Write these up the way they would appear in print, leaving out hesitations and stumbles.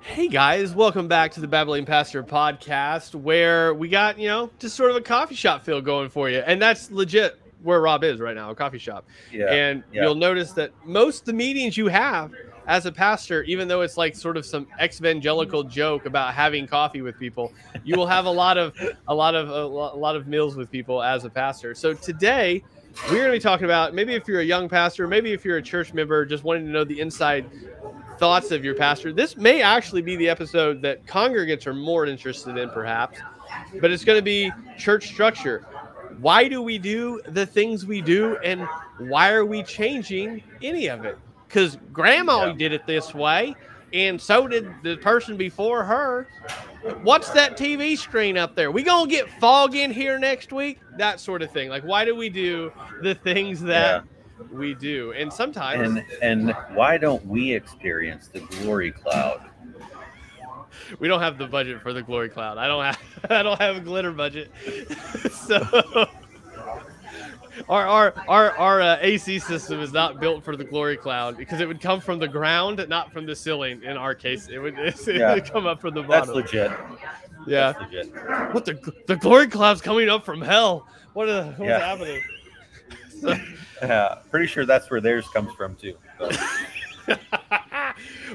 Hey guys, welcome back to the Babbling Pastor Podcast, where we got, just sort of a coffee shop feel going for you. And that's legit where Rob is right now, a coffee shop. Yeah, and you'll notice that most of the meetings you have as a pastor, even though it's like sort of some ex-evangelical joke about having coffee with people, you will have a lot of meals with people as a pastor. So today we're going to be talking about, maybe if you're a young pastor, maybe if you're a church member just wanting to know the inside thoughts of your pastor, this may actually be the episode that congregants are more interested in perhaps, but it's going to be church structure. Why do we do the things we do, and why are we changing any of it? Because grandma did it this way, and so did the person before her. What's that TV screen up there? We gonna get fog in here next week? That sort of thing. Like, why do we do the things that we do? And sometimes... And why don't we experience the glory cloud? We don't have the budget for the glory cloud. I don't have a glitter budget. So... Our AC system is not built for the glory cloud, because it would come from the ground, not from the ceiling. In our case, it would come up from the bottom. That's legit. Yeah. That's legit. What, the glory cloud's coming up from hell? What's happening? So, pretty sure that's where theirs comes from too.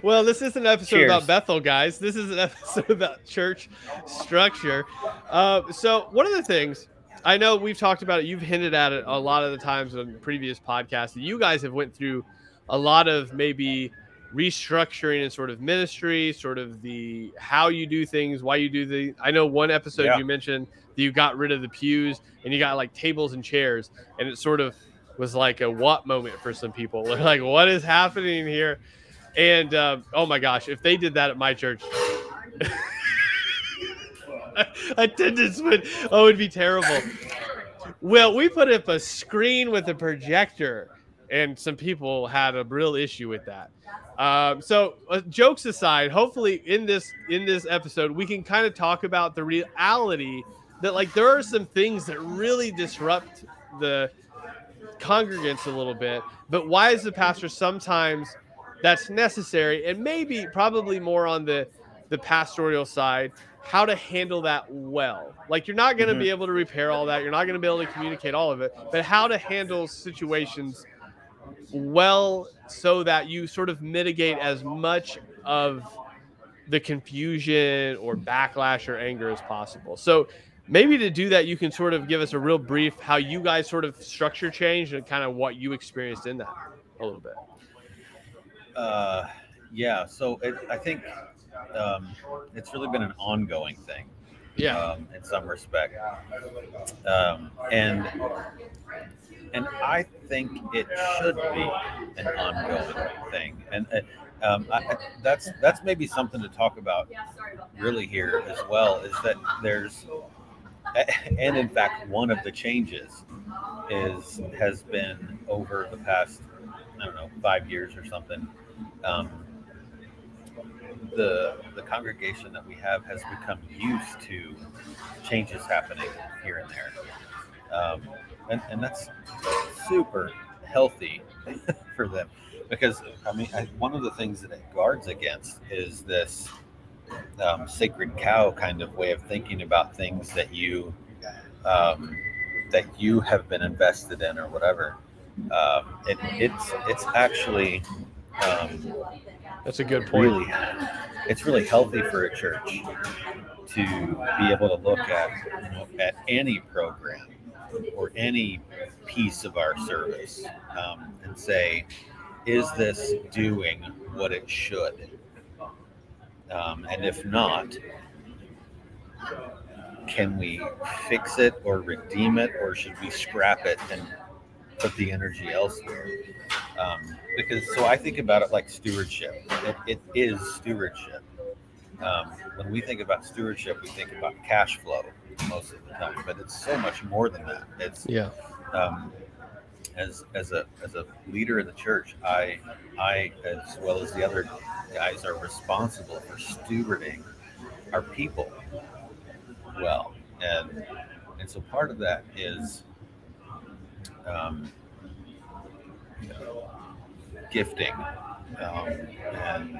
Well, this is an episode about Bethel, guys. This is an episode about church structure. So one of the things, I know we've talked about it, you've hinted at it a lot of the times on previous podcasts, you guys have went through a lot of maybe restructuring and sort of ministry, sort of the how you do things, why you do the. I know one episode you mentioned that you got rid of the pews and you got like tables and chairs, and it sort of was like a what moment for some people. They're like, what is happening here? And oh my gosh, if they did that at my church. Attendance would be terrible. Well, we put up a screen with a projector, and some people had a real issue with that. So jokes aside, hopefully in this episode we can kind of talk about the reality that, like, there are some things that really disrupt the congregants a little bit, but why is the pastor sometimes that's necessary, and maybe probably more on the pastoral side, how to handle that well. Like, you're not going to be able to repair all that. You're not going to be able to communicate all of it, but how to handle situations well so that you sort of mitigate as much of the confusion or backlash or anger as possible. So maybe to do that, you can sort of give us a real brief how you guys sort of structure changed and kind of what you experienced in that a little bit. I think... it's really been an ongoing thing, in some respect, and I think it should be an ongoing thing, and that's maybe something to talk about really here as well, is that there's, and in fact one of the changes has been over the past, 5 years or something. The congregation that we have has become used to changes happening here and there, and that's super healthy for them, because one of the things that it guards against is this sacred cow kind of way of thinking about things that you have been invested in or whatever. It's actually. That's a good point. Really, it's really healthy for a church to be able to look at any program or any piece of our service and say, is this doing what it should? And if not, can we fix it or redeem it, or should we scrap it and put the energy elsewhere? Because I think about it like stewardship. It is stewardship. When we think about stewardship, we think about cash flow most of the time, but it's so much more than that. It's as a leader in the church, I as well as the other guys are responsible for stewarding our people well, and so part of that is. Gifting, and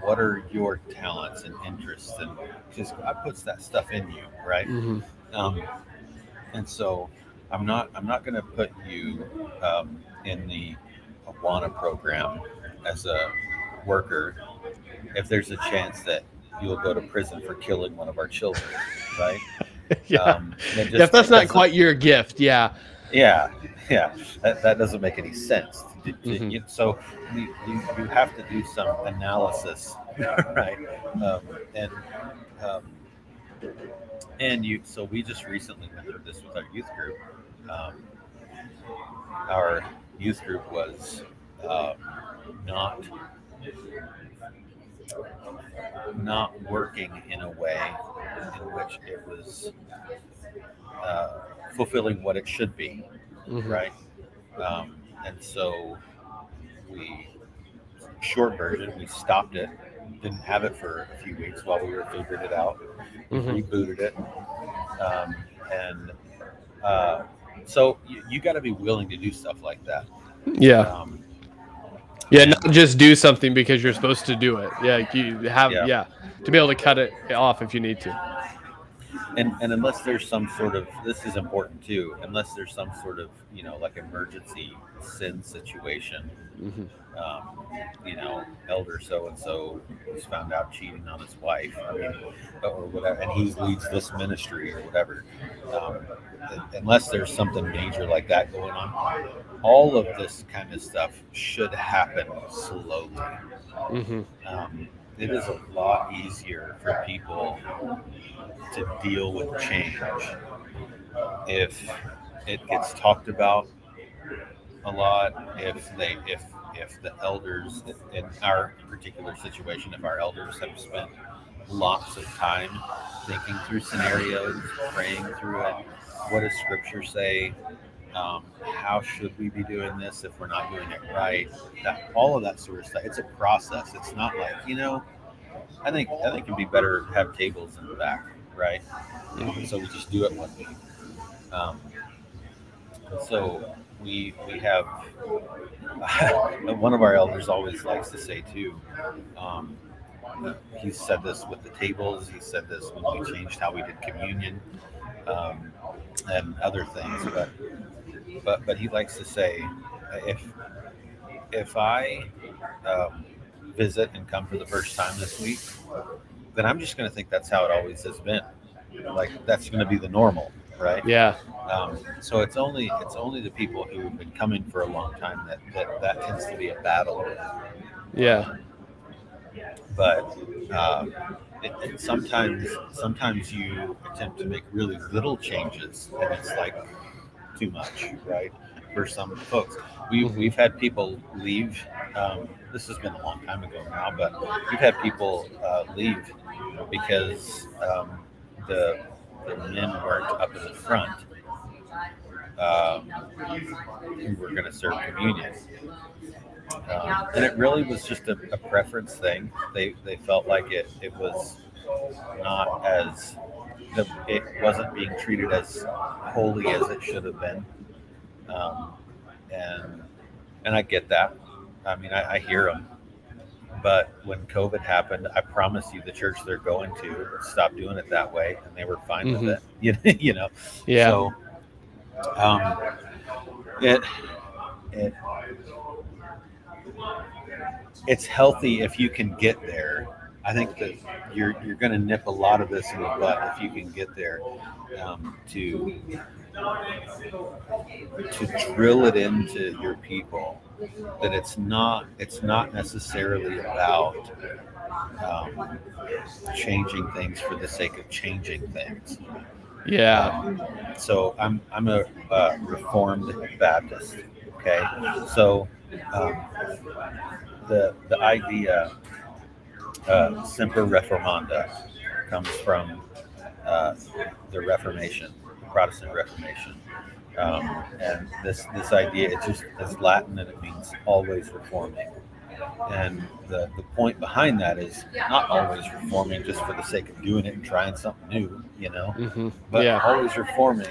what are your talents and interests, and just God puts that stuff in you, right? Mm-hmm. And so I'm not going to put you in the Awana program as a worker if there's a chance that you'll go to prison for killing one of our children, right? Yeah. If that's not quite your gift, yeah. That doesn't make any sense. Mm-hmm. So you have to do some analysis, right? And you. So we just recently went through this with our youth group. Our youth group was not working in a way in which it was fulfilling what it should be, mm-hmm. right? And so we stopped it, didn't have it for a few weeks while we were figuring it out, mm-hmm. rebooted it. So you got to be willing to do stuff like that. Yeah. Not just do something because you're supposed to do it. Yeah, you have to be able to cut it off if you need to. And unless there's some sort of, this is important too, unless there's some sort of, like emergency sin situation, mm-hmm. Elder so-and-so was found out cheating on his wife, or whatever, and he leads this ministry or whatever. Unless there's something major like that going on, all of this kind of stuff should happen slowly. Mm-hmm. It is a lot easier for people to deal with change if it gets talked about a lot, if the elders, in our particular situation, if our elders have spent lots of time thinking through scenarios, praying through it, what does Scripture say, how should we be doing this if we're not doing it right, all of that sort of stuff. It's a process. It's not like, I think it'd be better to have tables in the back, right? Mm-hmm. So we just do it one week. So we have one of our elders always likes to say too, he said this with the tables, he said this when we changed how we did communion, and other things, but he likes to say, if I visit and come for the first time this week, then I'm just going to think that's how it always has been. Like that's going to be the normal, right? Yeah. So it's only the people who have been coming for a long time that tends to be a battle. Yeah. But and sometimes you attempt to make really little changes, and it's like too much, right? For some folks, we've had people leave. This has been a long time ago now, but we've had people leave because the men weren't up in the front who were going to serve communion. And it really was just a preference thing. They felt like it was not as, it wasn't being treated as holy as it should have been. And I get that. I hear them. But when COVID happened, I promise you the church they're going to stopped doing it that way, and they were fine mm-hmm. with it. Yeah. So it's healthy if you can get there. I think that you're going to nip a lot of this in the butt if you can get there, to drill it into your people that it's not necessarily about changing things for the sake of changing things. Yeah. So I'm a Reformed Baptist. Okay. So the idea. Semper Reformanda comes from the Reformation, Protestant Reformation, and this idea, it's just, it's Latin and it means always reforming. And the point behind that is not always reforming just for the sake of doing it and trying something new, mm-hmm. but always reforming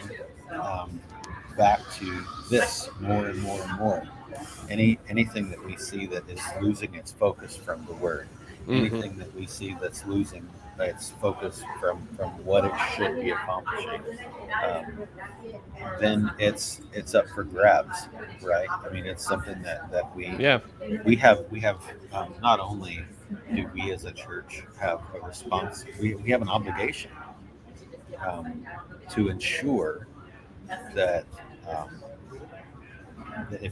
back to this more and more and more. anything that we see that is losing its focus from the Word, anything that we see that's losing its focus from what it should be accomplishing, then it's up for grabs, right? I mean, it's something that we have not only do we as a church have a response, we have an obligation to ensure that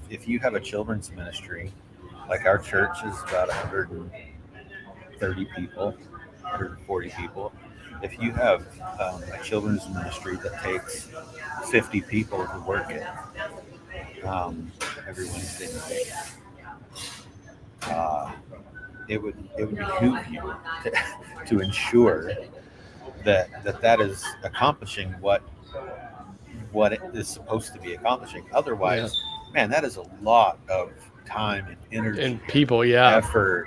if you have a children's ministry, like our church is about 130 people, 140 people. If you have a children's ministry that takes 50 people to work it every Wednesday night, it would behoove you to ensure that is accomplishing what it is supposed to be accomplishing. Otherwise, man, that is a lot of time and energy and people, effort,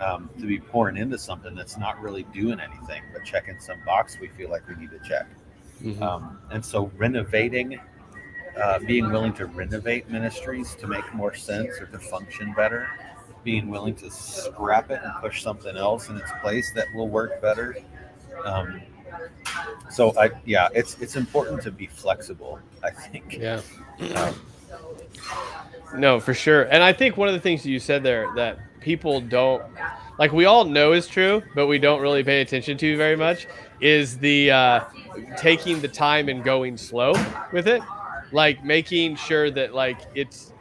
and to be pouring into something that's not really doing anything but checking some box we feel like we need to check. And so renovating, being willing to renovate ministries to make more sense or to function better, being willing to scrap it and push something else in its place that will work better. So it's important to be flexible, I think. Yeah. No, for sure. And I think one of the things you said there that people don't, like, we all know is true, but we don't really pay attention to very much, is the taking the time and going slow with it, like making sure that like it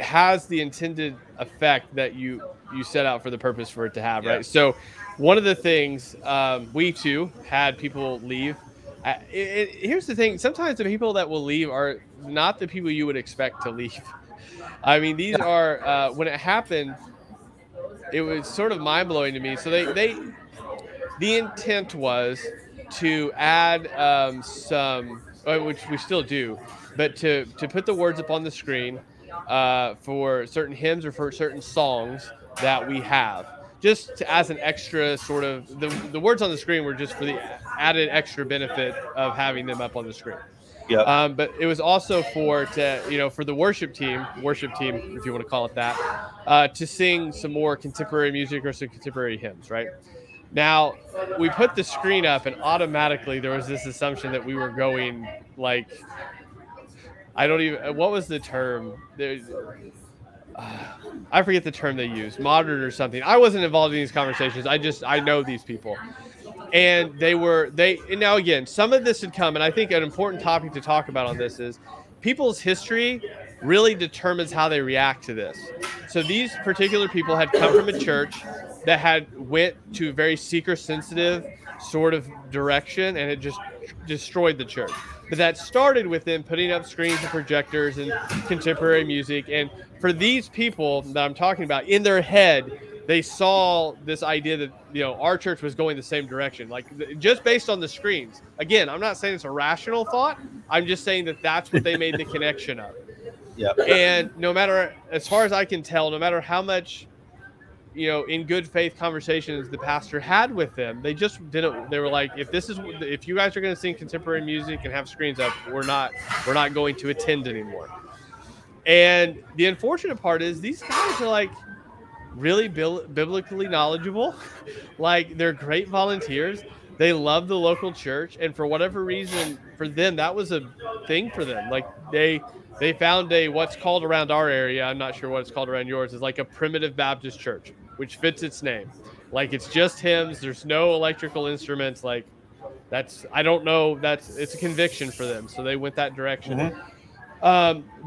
has the intended effect that you set out for the purpose for it to have, right? So one of the things, we too had people leave. Here's the thing. Sometimes the people that will leave are not the people you would expect to leave. I mean, these are, when it happened, it was sort of mind-blowing to me. So the intent was to add some, which we still do, but to put the words up on the screen for certain hymns or for certain songs that we have. Just as an extra sort of, the words on the screen were just for the added extra benefit of having them up on the screen. Yeah. But it was also for the worship team, if you want to call it that, to sing some more contemporary music or some contemporary hymns, right? Now, we put the screen up and automatically there was this assumption that we were going like, I don't even, what was the term? I forget the term they used, modern or something. I wasn't involved in these conversations. I know these people. And and now again, some of this had come, and I think an important topic to talk about on this is people's history really determines how they react to this. So these particular people had come from a church that had went to a very seeker-sensitive sort of direction, and it just destroyed the church. But that started with them putting up screens and projectors and contemporary music. And for these people that I'm talking about, in their head, they saw this idea that, you know, our church was going the same direction, like just based on the screens. Again, I'm not saying it's a rational thought. I'm just saying that that's what they made the connection of. Yeah. And no matter, as far as I can tell, no matter how much, you know, in good faith conversations the pastor had with them, they just didn't. They were like, if you guys are going to sing contemporary music and have screens up, we're not going to attend anymore. And the unfortunate part is these guys are like really biblically knowledgeable. Like, they're great volunteers. They love the local church. And for whatever reason, for them, that was a thing for them. Like, they found what's called around our area, I'm not sure what it's called around yours, is like a primitive Baptist church, which fits its name. Like, it's just hymns. There's no electrical instruments. Like, it's a conviction for them. So they went that direction. Mm-hmm.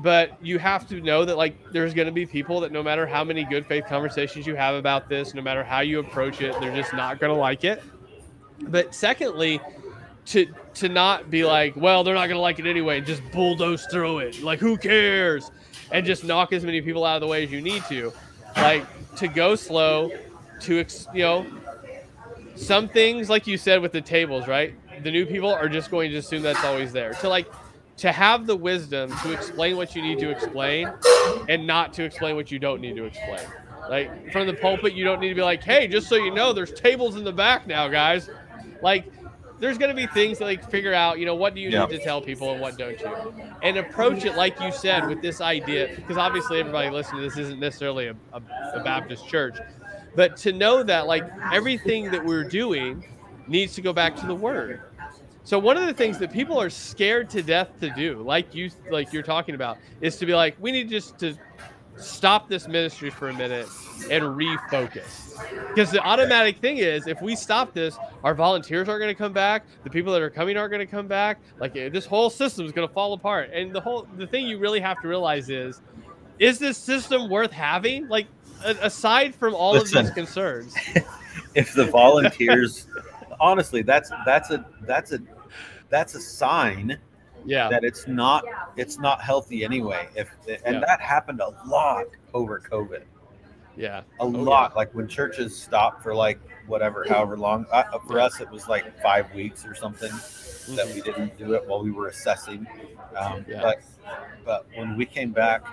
But you have to know that, like, there's going to be people that no matter how many good faith conversations you have about this, no matter how you approach it, they're just not going to like it. But secondly, to not be like, well, they're not going to like it anyway, just bulldoze through it. Like, who cares? And just knock as many people out of the way as you need to. Like, to go slow, some things, like you said with the tables, right? The new people are just going to assume that's always there. To have the wisdom to explain what you need to explain and not to explain what you don't need to explain. Like, from the pulpit, you don't need to be like, hey, just so you know, there's tables in the back now, guys. Like, there's going to be things that, like, figure out, you know, what do you need to tell people and what don't you? And approach it, like you said, with this idea, because obviously everybody listening to this isn't necessarily a Baptist church, but to know that, like, everything that we're doing needs to go back to the Word. So one of the things that people are scared to death to do, like you're talking about, is to be like, we need just to stop this ministry for a minute and refocus. Because the automatic thing is, if we stop this, our volunteers aren't going to come back. The people that are coming aren't going to come back. Like, this whole system is going to fall apart. And the thing you really have to realize is this system worth having? Like, aside from all of these concerns. If the volunteers... Honestly, that's a sign that it's not healthy anyway. That happened a lot over COVID. Yeah, a lot. Yeah. Like when churches stopped for like whatever, however long. For us, it was like 5 weeks or something that we didn't do it while we were assessing. But when we came back,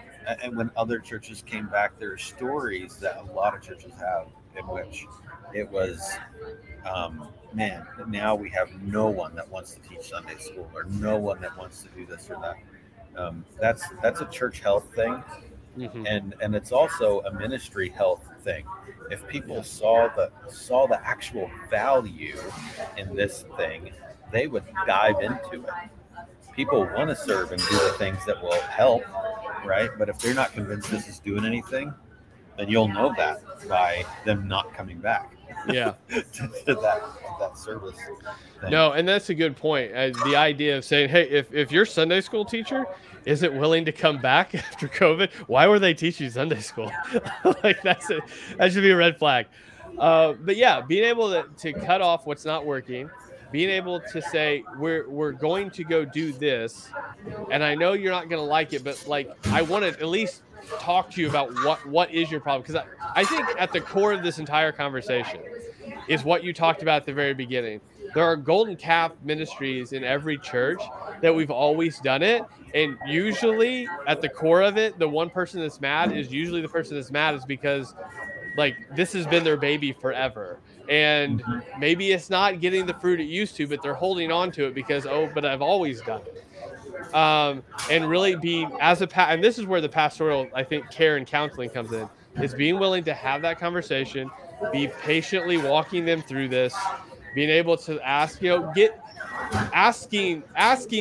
and when other churches came back, there are stories that a lot of churches have in which it was. Now we have no one that wants to teach Sunday school, or no one that wants to do this or that. That's a church health thing, and it's also a ministry health thing. If people saw the actual value in this thing, they would dive into it. People want to serve and do the things that will help, right? But if they're not convinced this is doing anything, then you'll know that by them not coming back. to that service thing. No, and that's a good point. The idea of saying, hey, if your Sunday school teacher isn't willing to come back after COVID, why were they teaching Sunday school? Like, that should be a red flag. But yeah, being able to cut off what's not working, being able to say, we're going to go do this, and I know you're not going to like it, but like, I want to at least talk to you about what is your problem. Because I think at the core of this entire conversation is what you talked about at the very beginning. There are golden calf ministries in every church that we've always done it. And usually at the core of it, the one person that's mad is usually the person that's mad is because, like, this has been their baby forever. And maybe it's not getting the fruit it used to, but they're holding on to it because, but I've always done it. And really being and this is where the pastoral, I think, care and counseling comes in, is being willing to have that conversation, be patiently walking them through this, being able to ask, you know, get asking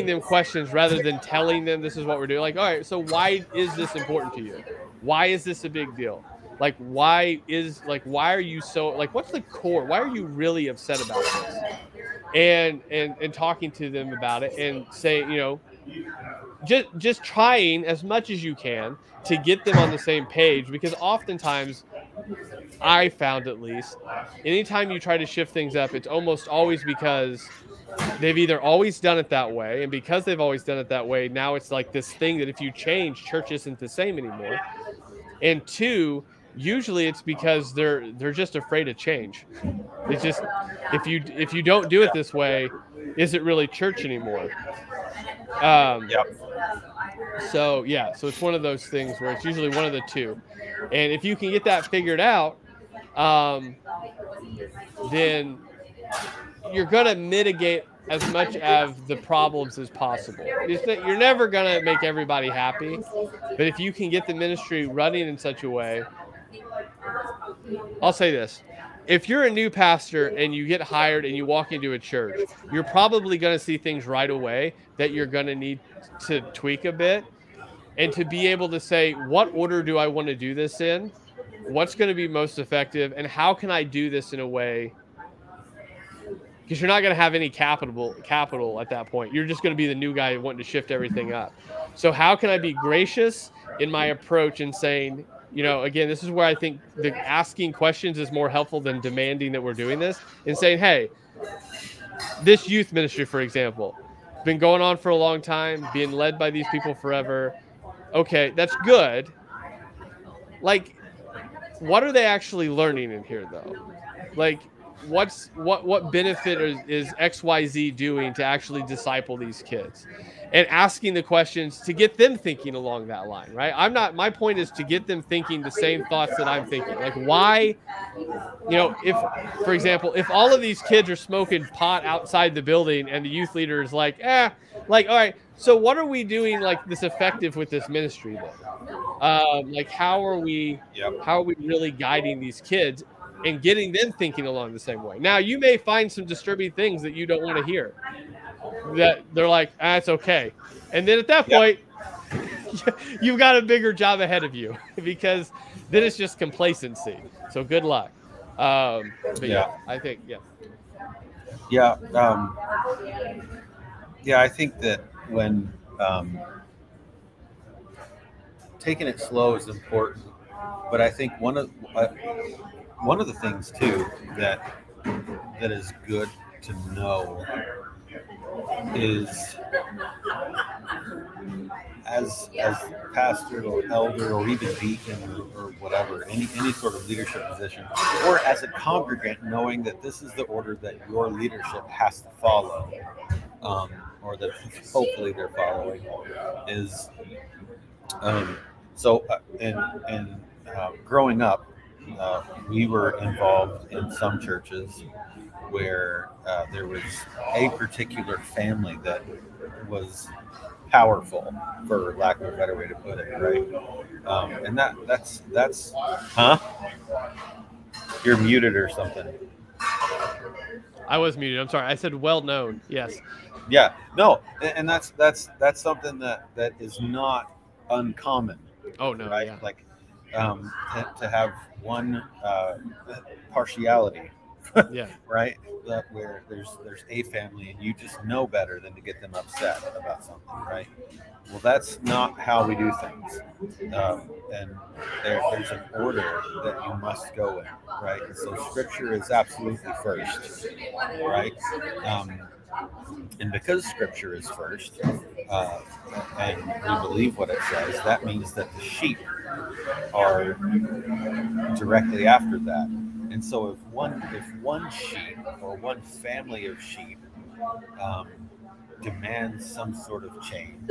them questions rather than telling them this is what we're doing. Like, all right, so why is this important to you? Why is this a big deal? Like, why are you so, like, what's the core? Why are you really upset about this? And talking to them about it and saying, you know, just trying as much as you can to get them on the same page, because oftentimes, I found at least, anytime you try to shift things up, it's almost always because they've either always done it that way, and because they've always done it that way, now it's like this thing that if you change, church isn't the same anymore. And two, usually it's because they're just afraid of change. It's just, if you don't do it this way, is it really church anymore? So it's one of those things where it's usually one of the two. And if you can get that figured out, then you're going to mitigate as much of the problems as possible. You're never going to make everybody happy, but if you can get the ministry running in such a way, I'll say this. If you're a new pastor and you get hired and you walk into a church, you're probably going to see things right away that you're going to need to tweak a bit, and to be able to say, what order do I want to do this in? What's going to be most effective? And how can I do this in a way? Because you're not going to have any capital at that point. You're just going to be the new guy wanting to shift everything up. So how can I be gracious in my approach in saying, you know, again, this is where I think the asking questions is more helpful than demanding that we're doing this, and saying, hey, this youth ministry, for example, been going on for a long time, being led by these people forever. Okay, that's good. Like, what are they actually learning in here, though? Like, what benefit is XYZ doing to actually disciple these kids, and asking the questions to get them thinking along that line, right? My point is to get them thinking the same thoughts that I'm thinking. Like, why, if, for example, if all of these kids are smoking pot outside the building and the youth leader is like, all right, so what are we doing like this effective with this ministry then? How are we really guiding these kids and getting them thinking along the same way? Now, you may find some disturbing things that you don't want to hear, that they're like, it's okay. And then at that point, you've got a bigger job ahead of you, because then it's just complacency. So good luck. I think that when taking it slow is important, but I think one of the things too that is good to know is, as pastor or elder or even deacon or whatever, any sort of leadership position, or as a congregant, knowing that this is the order that your leadership has to follow, or that hopefully they're following, is growing up, we were involved in some churches where there was a particular family that was powerful, for lack of a better way to put it, right? And that's you're muted or something. I was muted. I'm sorry. I said well known. Yes. Yeah. No. And that's something that is not uncommon. Oh no. Right. Yeah. Like, to have one partiality. Yeah. Right. Where there's a family and you just know better than to get them upset about something. Right. Well, that's not how we do things. And there's an order that you must go in. Right. And so Scripture is absolutely first. Right. And because Scripture is first, and we believe what it says, that means that the sheep are directly after that. And so if one sheep or one family of sheep demands some sort of change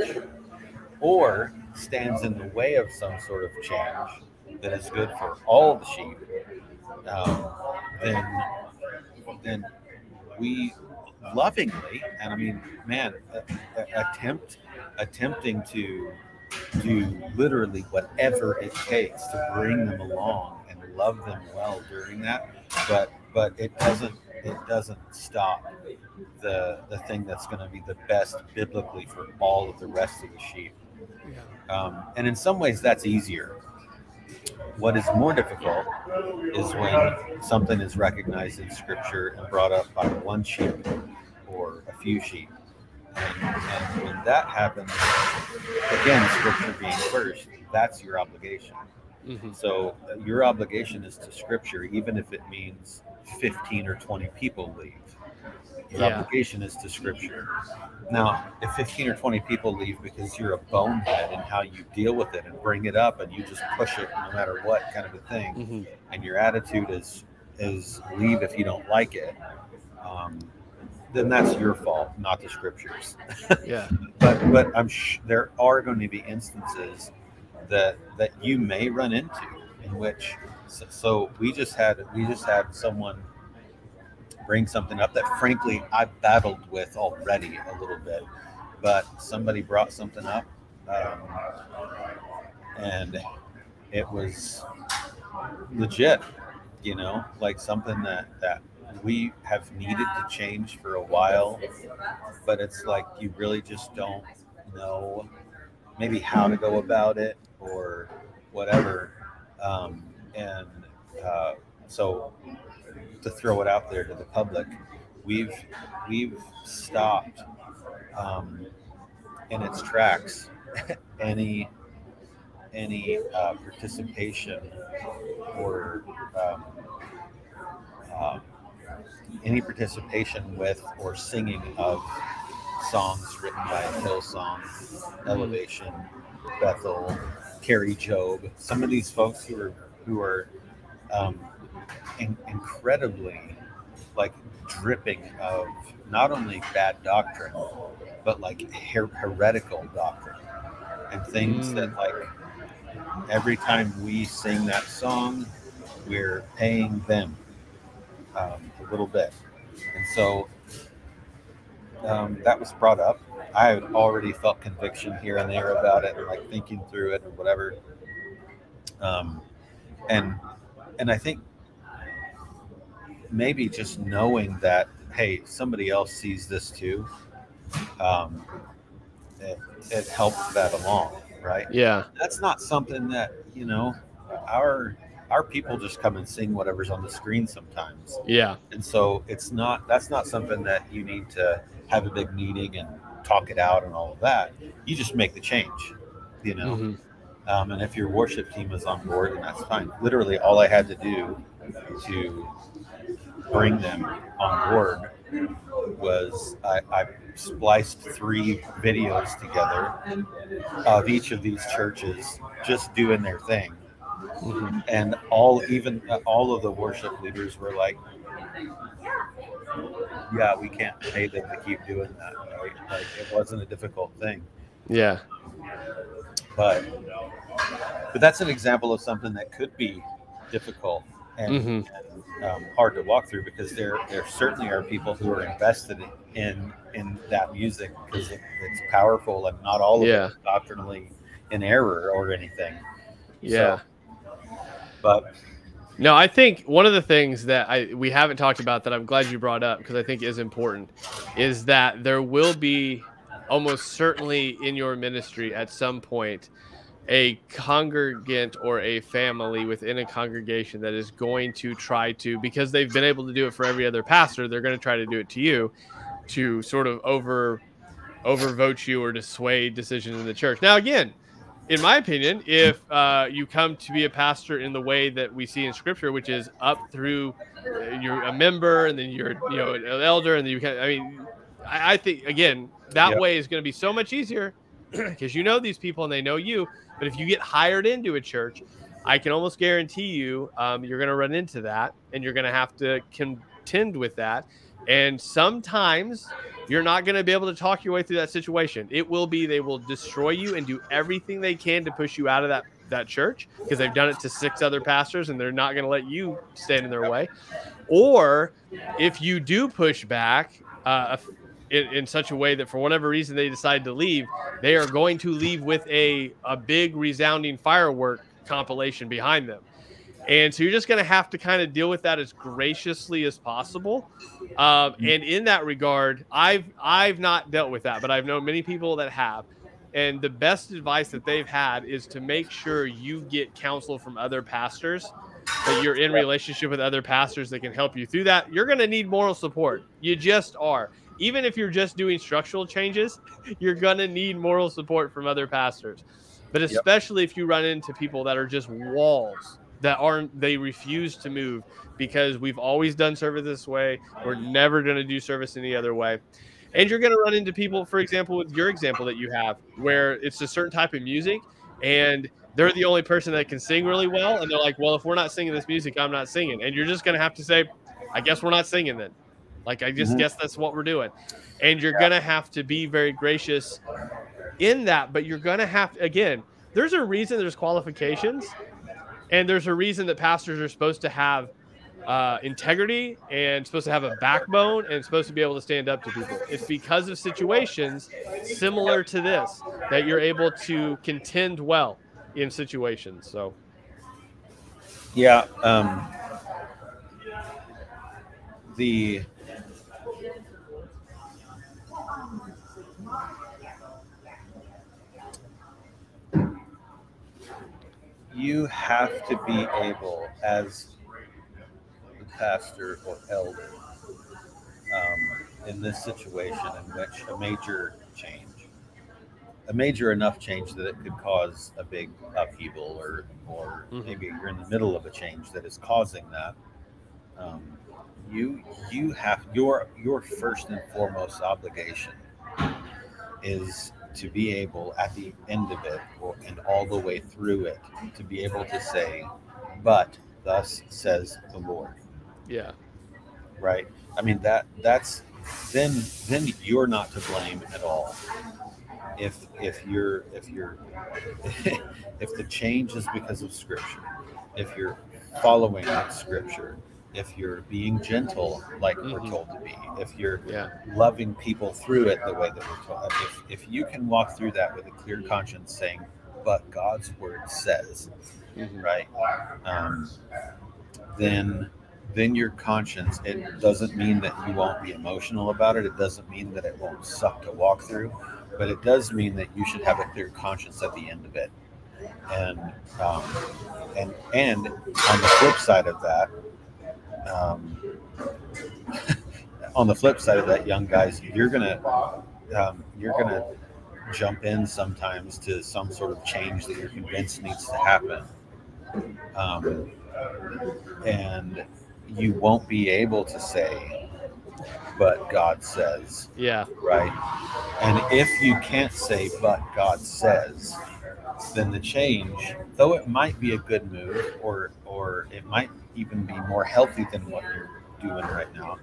or stands in the way of some sort of change that is good for all the sheep, then we lovingly, and I mean, man, attempting to do literally whatever it takes to bring them along and love them well during that, but it doesn't stop the thing that's going to be the best biblically for all of the rest of the sheep. And in some ways that's easier. What is more difficult is when something is recognized in Scripture and brought up by one sheep or a few sheep. And when that happens, again, Scripture being first, that's your obligation. Mm-hmm. So your obligation is to Scripture, even if it means 15 or 20 people leave. Your obligation is to Scripture. Now, if 15 or 20 people leave because you're a bonehead in how you deal with it and bring it up and you just push it no matter what kind of a thing, mm-hmm. and your attitude is leave if you don't like it, then that's your fault, not the Scripture's. Yeah. But I'm there are going to be instances that you may run into in which. So we just had someone bring something up that frankly I battled with already a little bit, but somebody brought something up, and it was legit, like something that we have needed to change for a while, but it's like you really just don't know maybe how to go about it or whatever, so to throw it out there to the public, we've stopped in its tracks any participation or any participation with or singing of songs written by Hillsong, Elevation, Bethel, Carrie Job, some of these folks who are incredibly like dripping of not only bad doctrine, but like heretical doctrine and things that, like, every time we sing that song, we're paying them a little bit. And so that was brought up. I had already felt conviction here and there about it, and like thinking through it or whatever. And I think maybe just knowing that, hey, somebody else sees this too, it helped that along, right? Yeah. That's not something that, you know, our people just come and sing whatever's on the screen sometimes. Yeah. And so that's not something that you need to have a big meeting and talk it out and all of that. You just make the change, you know? Mm-hmm. And if your worship team is on board, then that's fine. Literally all I had to do to bring them on board was I spliced 3 videos together of each of these churches just doing their thing. Mm-hmm. And all of the worship leaders were like, yeah, we can't pay them to keep doing that, right? Like, it wasn't a difficult thing. Yeah. But that's an example of something that could be difficult and hard to walk through, because there certainly are people who are invested in that music because it's powerful, and not all of it is doctrinally in error or anything. Yeah. So, but no, I think one of the things that we haven't talked about that I'm glad you brought up, because I think is important, is that there will be almost certainly in your ministry at some point a congregant or a family within a congregation that is going to try to, because they've been able to do it for every other pastor, they're going to try to do it to you to sort of overvote you or dissuade decisions in the church. Now, again, in my opinion, if you come to be a pastor in the way that we see in Scripture, which is up through you're a member and then you're, you know, an elder, and then I think, again, that way is going to be so much easier because you know these people and they know you. But if you get hired into a church, I can almost guarantee you you're going to run into that, and you're going to have to contend with that. And sometimes you're not going to be able to talk your way through that situation. They will destroy you and do everything they can to push you out of that church, because they've done it to 6 other pastors and they're not going to let you stand in their way. Or if you do push back in such a way that for whatever reason they decide to leave, they are going to leave with a big resounding firework compilation behind them. And so you're just going to have to kind of deal with that as graciously as possible. And in that regard, I've not dealt with that, but I've known many people that have. And the best advice that they've had is to make sure you get counsel from other pastors, that you're in relationship with other pastors that can help you through that. You're going to need moral support. You just are. Even if you're just doing structural changes, you're going to need moral support from other pastors. But especially if you run into people that are just walls, they refuse to move because we've always done service this way. We're never going to do service any other way. And you're going to run into people, for example, with your example that you have, where it's a certain type of music and they're the only person that can sing really well. And they're like, well, if we're not singing this music, I'm not singing. And you're just going to have to say, I guess we're not singing then. Like, I just guess that's what we're doing. And you're going to have to be very gracious in that. But you're going to have to, again, there's a reason there's qualifications. And there's a reason that pastors are supposed to have integrity and supposed to have a backbone and supposed to be able to stand up to people. It's because of situations similar to this that you're able to contend well in situations. So, yeah, you have to be able, as the pastor or elder, in this situation in which a major enough change that it could cause a big upheaval, or maybe you're in the middle of a change that is causing that, you have your first and foremost obligation is to be able, at the end of it and all the way through it, to be able to say, but thus says the Lord. Yeah. right? I mean, that's then you're not to blame at all. If the change is because of Scripture, if you're following Scripture, if you're being gentle like mm-hmm. we're told to be, if you're loving people through it the way that we're told, if you can walk through that with a clear conscience, saying, "But God's word says," mm-hmm. right? Then your conscience, it doesn't mean that you won't be emotional about it. It doesn't mean that it won't suck to walk through, but it does mean that you should have a clear conscience at the end of it. And on the flip side of that, young guys, you're gonna jump in sometimes to some sort of change that you're convinced needs to happen, and you won't be able to say, "But God says." Yeah. Right. And if you can't say, "But God says," then the change, though it might be a good move, or it might even be more healthy than what you're doing right now,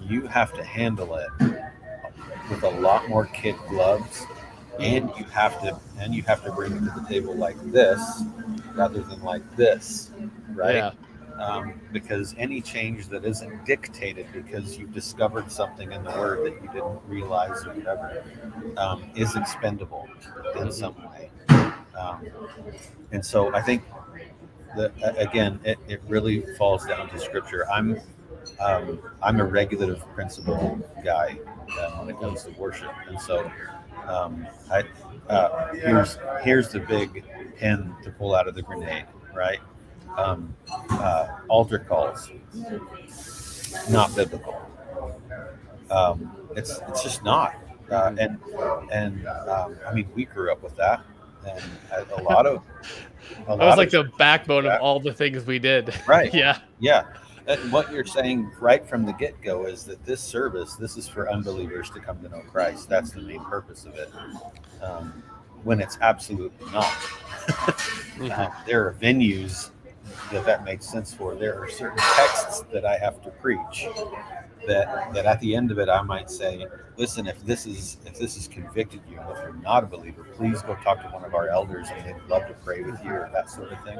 you have to handle it with a lot more kid gloves, and you have to bring it to the table like this rather than like this, right? Yeah. Because any change that isn't dictated because you've discovered something in the word that you didn't realize or whatever is expendable in some way. And so I think that, again, it really falls down to Scripture. I'm a regulative principle guy when it comes to worship. And so here's the big pin to pull out of the grenade, right? Altar calls, not biblical. It's just not. I mean, we grew up with that, and the backbone of all the things we did. Right. Yeah. And what you're saying right from the get-go is that this is for unbelievers to come to know Christ. That's the main purpose of it. When it's absolutely not. There are venues that makes sense for. There are certain texts that I have to preach that at the end of it I might say, listen, if this has convicted you, if you're not a believer, please go talk to one of our elders, and they'd love to pray with you, or that sort of thing.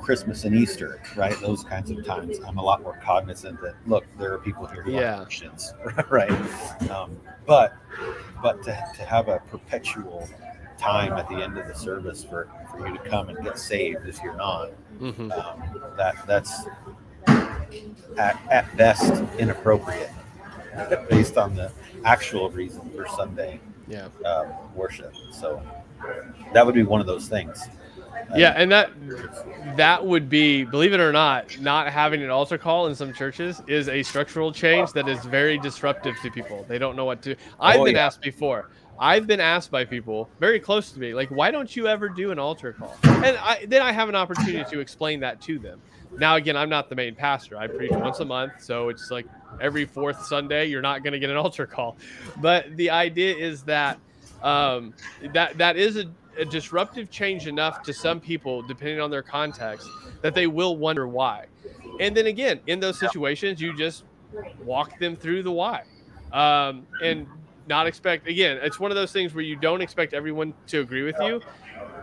Christmas and Easter, right? Those kinds of times, I'm a lot more cognizant that, look, there are people here who are Christians, right? But to have a perpetual time at the end of the service for you to come and get saved if you're not, mm-hmm. That's at best inappropriate based on the actual reason for Sunday worship. So that would be one of those things. And that would be, believe it or not having an altar call in some churches is a structural change that is very disruptive to people. They don't know what to do. I've been asked before. I've been asked by people very close to me, like, why don't you ever do an altar call? And then I have an opportunity to explain that to them. Now, again, I'm not the main pastor. I preach once a month, so it's like every fourth Sunday, you're not going to get an altar call. But the idea is that that is a disruptive change enough to some people, depending on their context, that they will wonder why. And then again, in those situations, you just walk them through the why. And not expect, again, it's one of those things where you don't expect everyone to agree with you.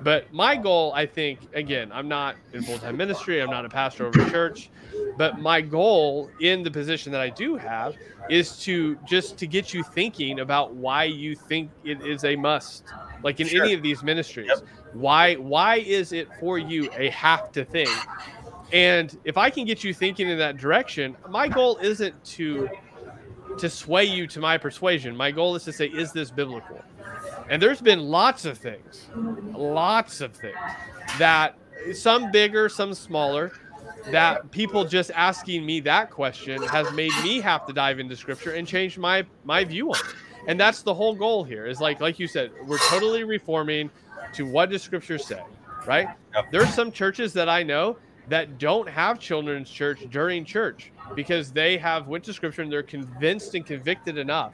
But my goal, I think, again, I'm not in full-time ministry, I'm not a pastor over a church, but my goal in the position that I do have is to get you thinking about why you think it is a must, like in any of these ministries. Yep. Why is it for you a have to thing? And if I can get you thinking in that direction, my goal isn't to sway you to my persuasion. My goal is to say, is this biblical? And there's been lots of things that, some bigger, some smaller, that people just asking me that question has made me have to dive into Scripture and change my view on it. And that's the whole goal here, is like you said, we're totally reforming to what does Scripture say, right? There's some churches that I know that don't have children's church during church because they have went to Scripture and they're convinced and convicted enough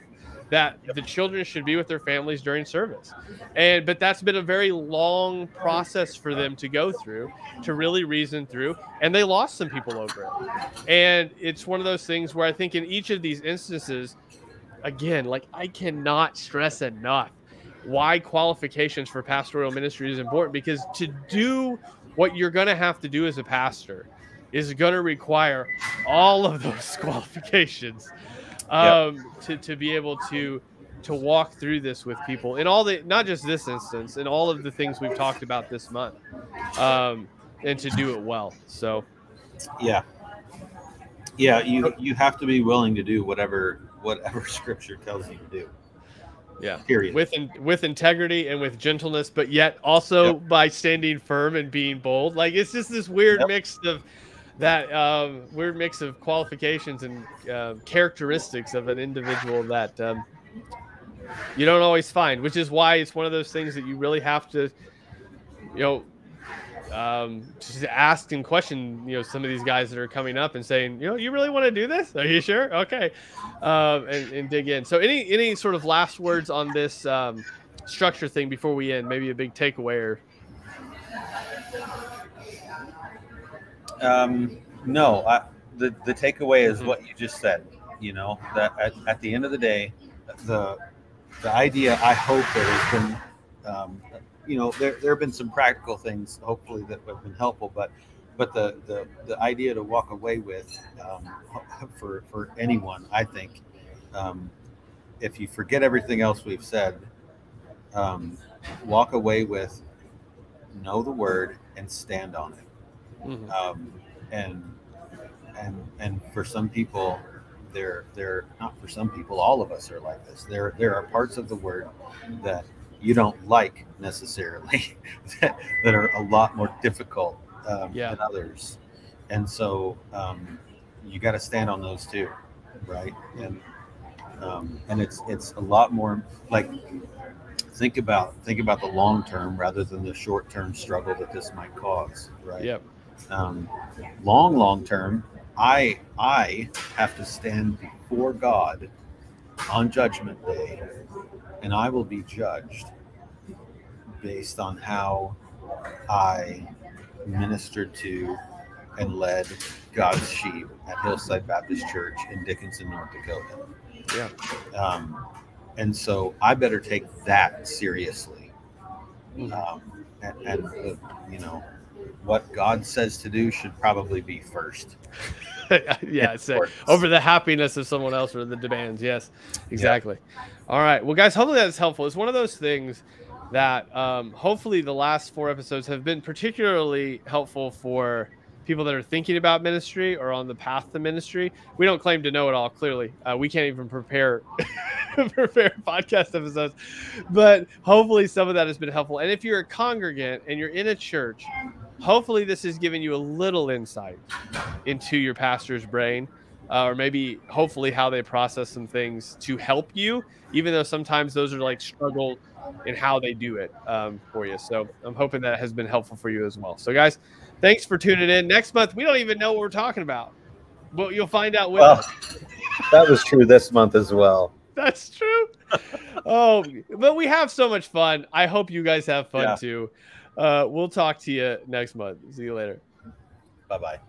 that the children should be with their families during service. But that's been a very long process for them to go through, to really reason through, and they lost some people over it. And it's one of those things where I think in each of these instances, again, like I cannot stress enough why qualifications for pastoral ministry is important, because to do what you're going to have to do as a pastor is going to require all of those qualifications to be able to walk through this with people in all the, not just this instance, in all of the things we've talked about this month, and to do it well. So, yeah, you have to be willing to do whatever Scripture tells you to do. Yeah. Period. With integrity and with gentleness, but yet also by standing firm and being bold. Like it's just this weird mix of that weird mix of qualifications and characteristics of an individual that you don't always find, which is why it's one of those things that you really have to, just ask and question, some of these guys that are coming up and saying, you really want to do this? Are you sure? Okay. And dig in. So any sort of last words on this structure thing before we end, maybe a big takeaway or... No, the takeaway is what you just said, that at the end of the day, the idea, I hope that has been, there have been some practical things, hopefully, that have been helpful, but the idea to walk away with for anyone, I think, if you forget everything else we've said, walk away with know the word and stand on it. Mm-hmm. And for some people, they're not for some people. All of us are like this. There are parts of the word that you don't like necessarily that are a lot more difficult than others. And so you got to stand on those too. Right. And it's a lot more like, think about the long term rather than the short term struggle that this might cause. Right. Yep. Long term, I have to stand before God on judgment day, and I will be judged based on how I ministered to and led God's sheep at Hillside Baptist Church in Dickinson, North Dakota. Yeah. And so I better take that seriously. And what God says to do should probably be first. Over the happiness of someone else or the demands. Yes, exactly. Yep. All right. Well, guys, hopefully that's helpful. It's one of those things that hopefully the last 4 episodes have been particularly helpful for people that are thinking about ministry or on the path to ministry. We don't claim to know it all, clearly. We can't even prepare podcast episodes, but hopefully some of that has been helpful. And if you're a congregant and you're in a church, hopefully this has given you a little insight into your pastor's brain, or maybe hopefully how they process some things to help you, even though sometimes those are like struggle in how they do it for you. So I'm hoping that has been helpful for you as well. So guys, thanks for tuning in. Next month, we don't even know what we're talking about, but you'll find out us. That was true this month as well. That's true. Oh, but we have so much fun. I hope you guys have fun too. We'll talk to you next month. See you later. Bye-bye.